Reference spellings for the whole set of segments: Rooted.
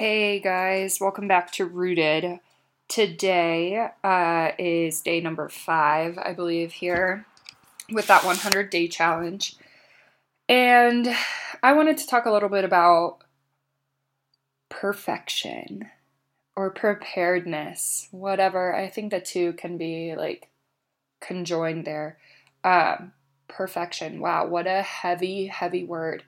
Hey guys, welcome back to Rooted. Today is day number 5, I believe, here with that 100-day challenge. And I wanted to talk a little bit about perfection or preparedness, whatever. I think the two can be like conjoined there. Perfection. Wow, what a heavy, heavy word.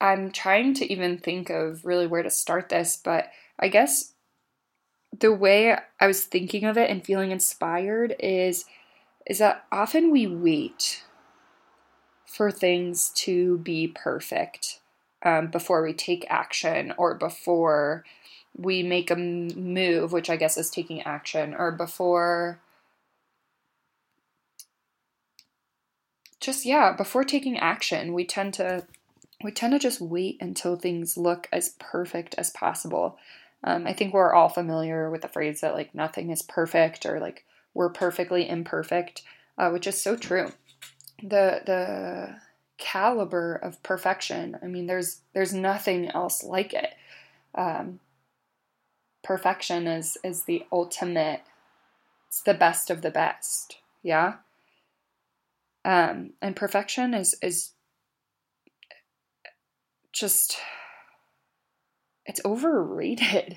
I'm trying to even think of really where to start this, but I guess the way I was thinking of it and feeling inspired is that often we wait for things to be perfect before we take action, or before we make a move, which I guess is taking action, or before taking action, we tend to just wait until things look as perfect as possible. I think we're all familiar with the phrase that like nothing is perfect, or like we're perfectly imperfect, which is so true. The caliber of perfection, I mean, there's nothing else like it. Perfection is the ultimate. It's the best of the best. Yeah. And perfection is just, it's overrated,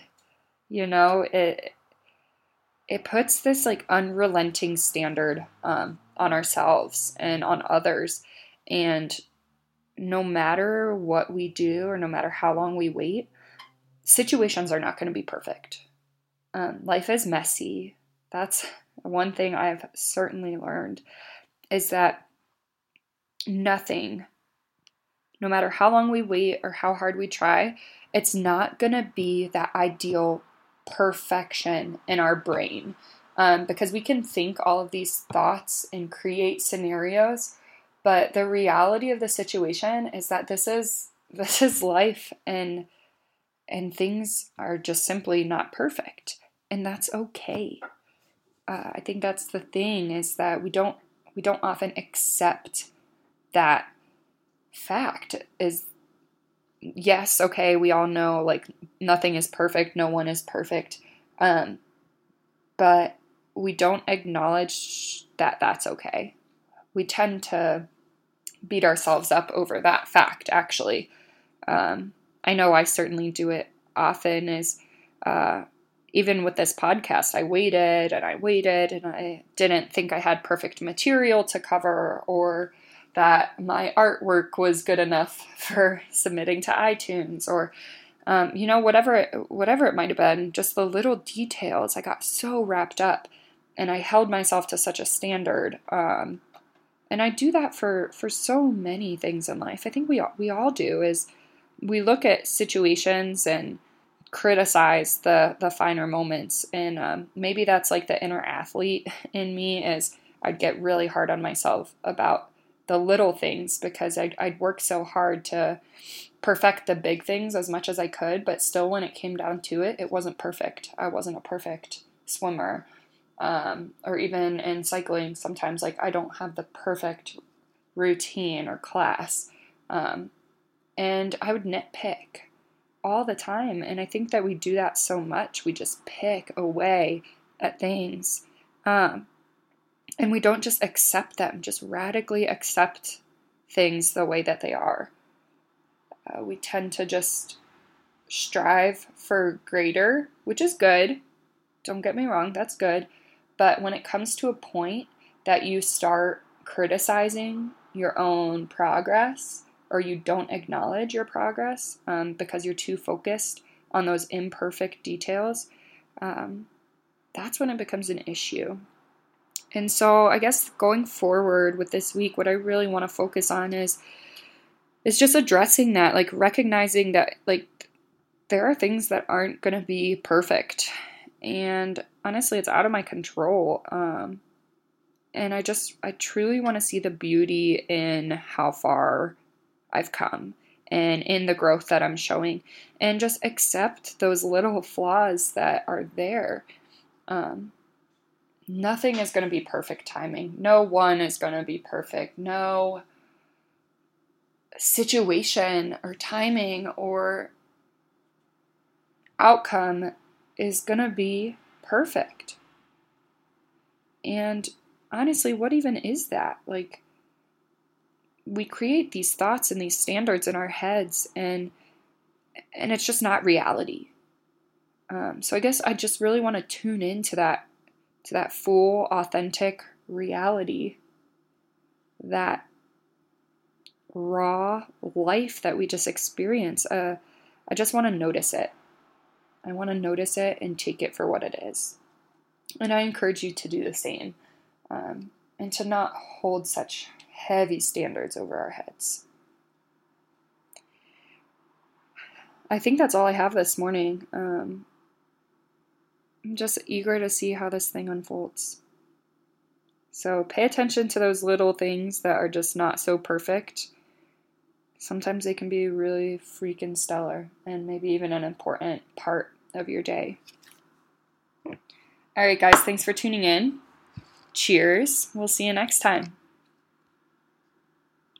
you know, it puts this like unrelenting standard on ourselves and on others, and no matter what we do or no matter how long we wait, situations are not going to be perfect. Life is messy. That's one thing I've certainly learned, is that nothing, no matter how long we wait or how hard we try, it's not going to be that ideal perfection in our brain. Because we can think all of these thoughts and create scenarios, but the reality of the situation is that this is life, and things are just simply not perfect. And that's okay. I think that's the thing, is that we don't often accept that fact. Is, yes, okay, we all know like nothing is perfect, no one is perfect, but we don't acknowledge that that's okay. We tend to beat ourselves up over that fact, actually. I know I certainly do it often, is even with this podcast, I waited and I didn't think I had perfect material to cover, or that my artwork was good enough for submitting to iTunes, or, whatever it might have been, just the little details. I got so wrapped up, and I held myself to such a standard. And I do that for so many things in life. I think we all do, is we look at situations and criticize the finer moments. And, maybe that's like the inner athlete in me, is I'd get really hard on myself about the little things, because I'd worked so hard to perfect the big things as much as I could, but still when it came down to it, it wasn't perfect. I wasn't a perfect swimmer, or even in cycling sometimes, like I don't have the perfect routine or class, and I would nitpick all the time, and I think that we do that so much. We just pick away at things, and we don't just accept them, just radically accept things the way that they are. We tend to just strive for greater, which is good. Don't get me wrong, that's good. But when it comes to a point that you start criticizing your own progress, or you don't acknowledge your progress, because you're too focused on those imperfect details, that's when it becomes an issue. And so I guess going forward with this week, what I really want to focus on is just addressing that, like recognizing that like there are things that aren't going to be perfect. And honestly, it's out of my control. And I truly want to see the beauty in how far I've come and in the growth that I'm showing, and just accept those little flaws that are there. Nothing is going to be perfect timing. No one is going to be perfect. No situation or timing or outcome is going to be perfect. And honestly, what even is that? Like, we create these thoughts and these standards in our heads, and it's just not reality. So I guess I just really want to tune into that full, authentic reality, that raw life that we just experience. I just want to notice it. I want to notice it and take it for what it is. And I encourage you to do the same, and to not hold such heavy standards over our heads. I think that's all I have this morning. I'm just eager to see how this thing unfolds. So pay attention to those little things that are just not so perfect. Sometimes they can be really freaking stellar, and maybe even an important part of your day. All right, guys, thanks for tuning in. Cheers. We'll see you next time.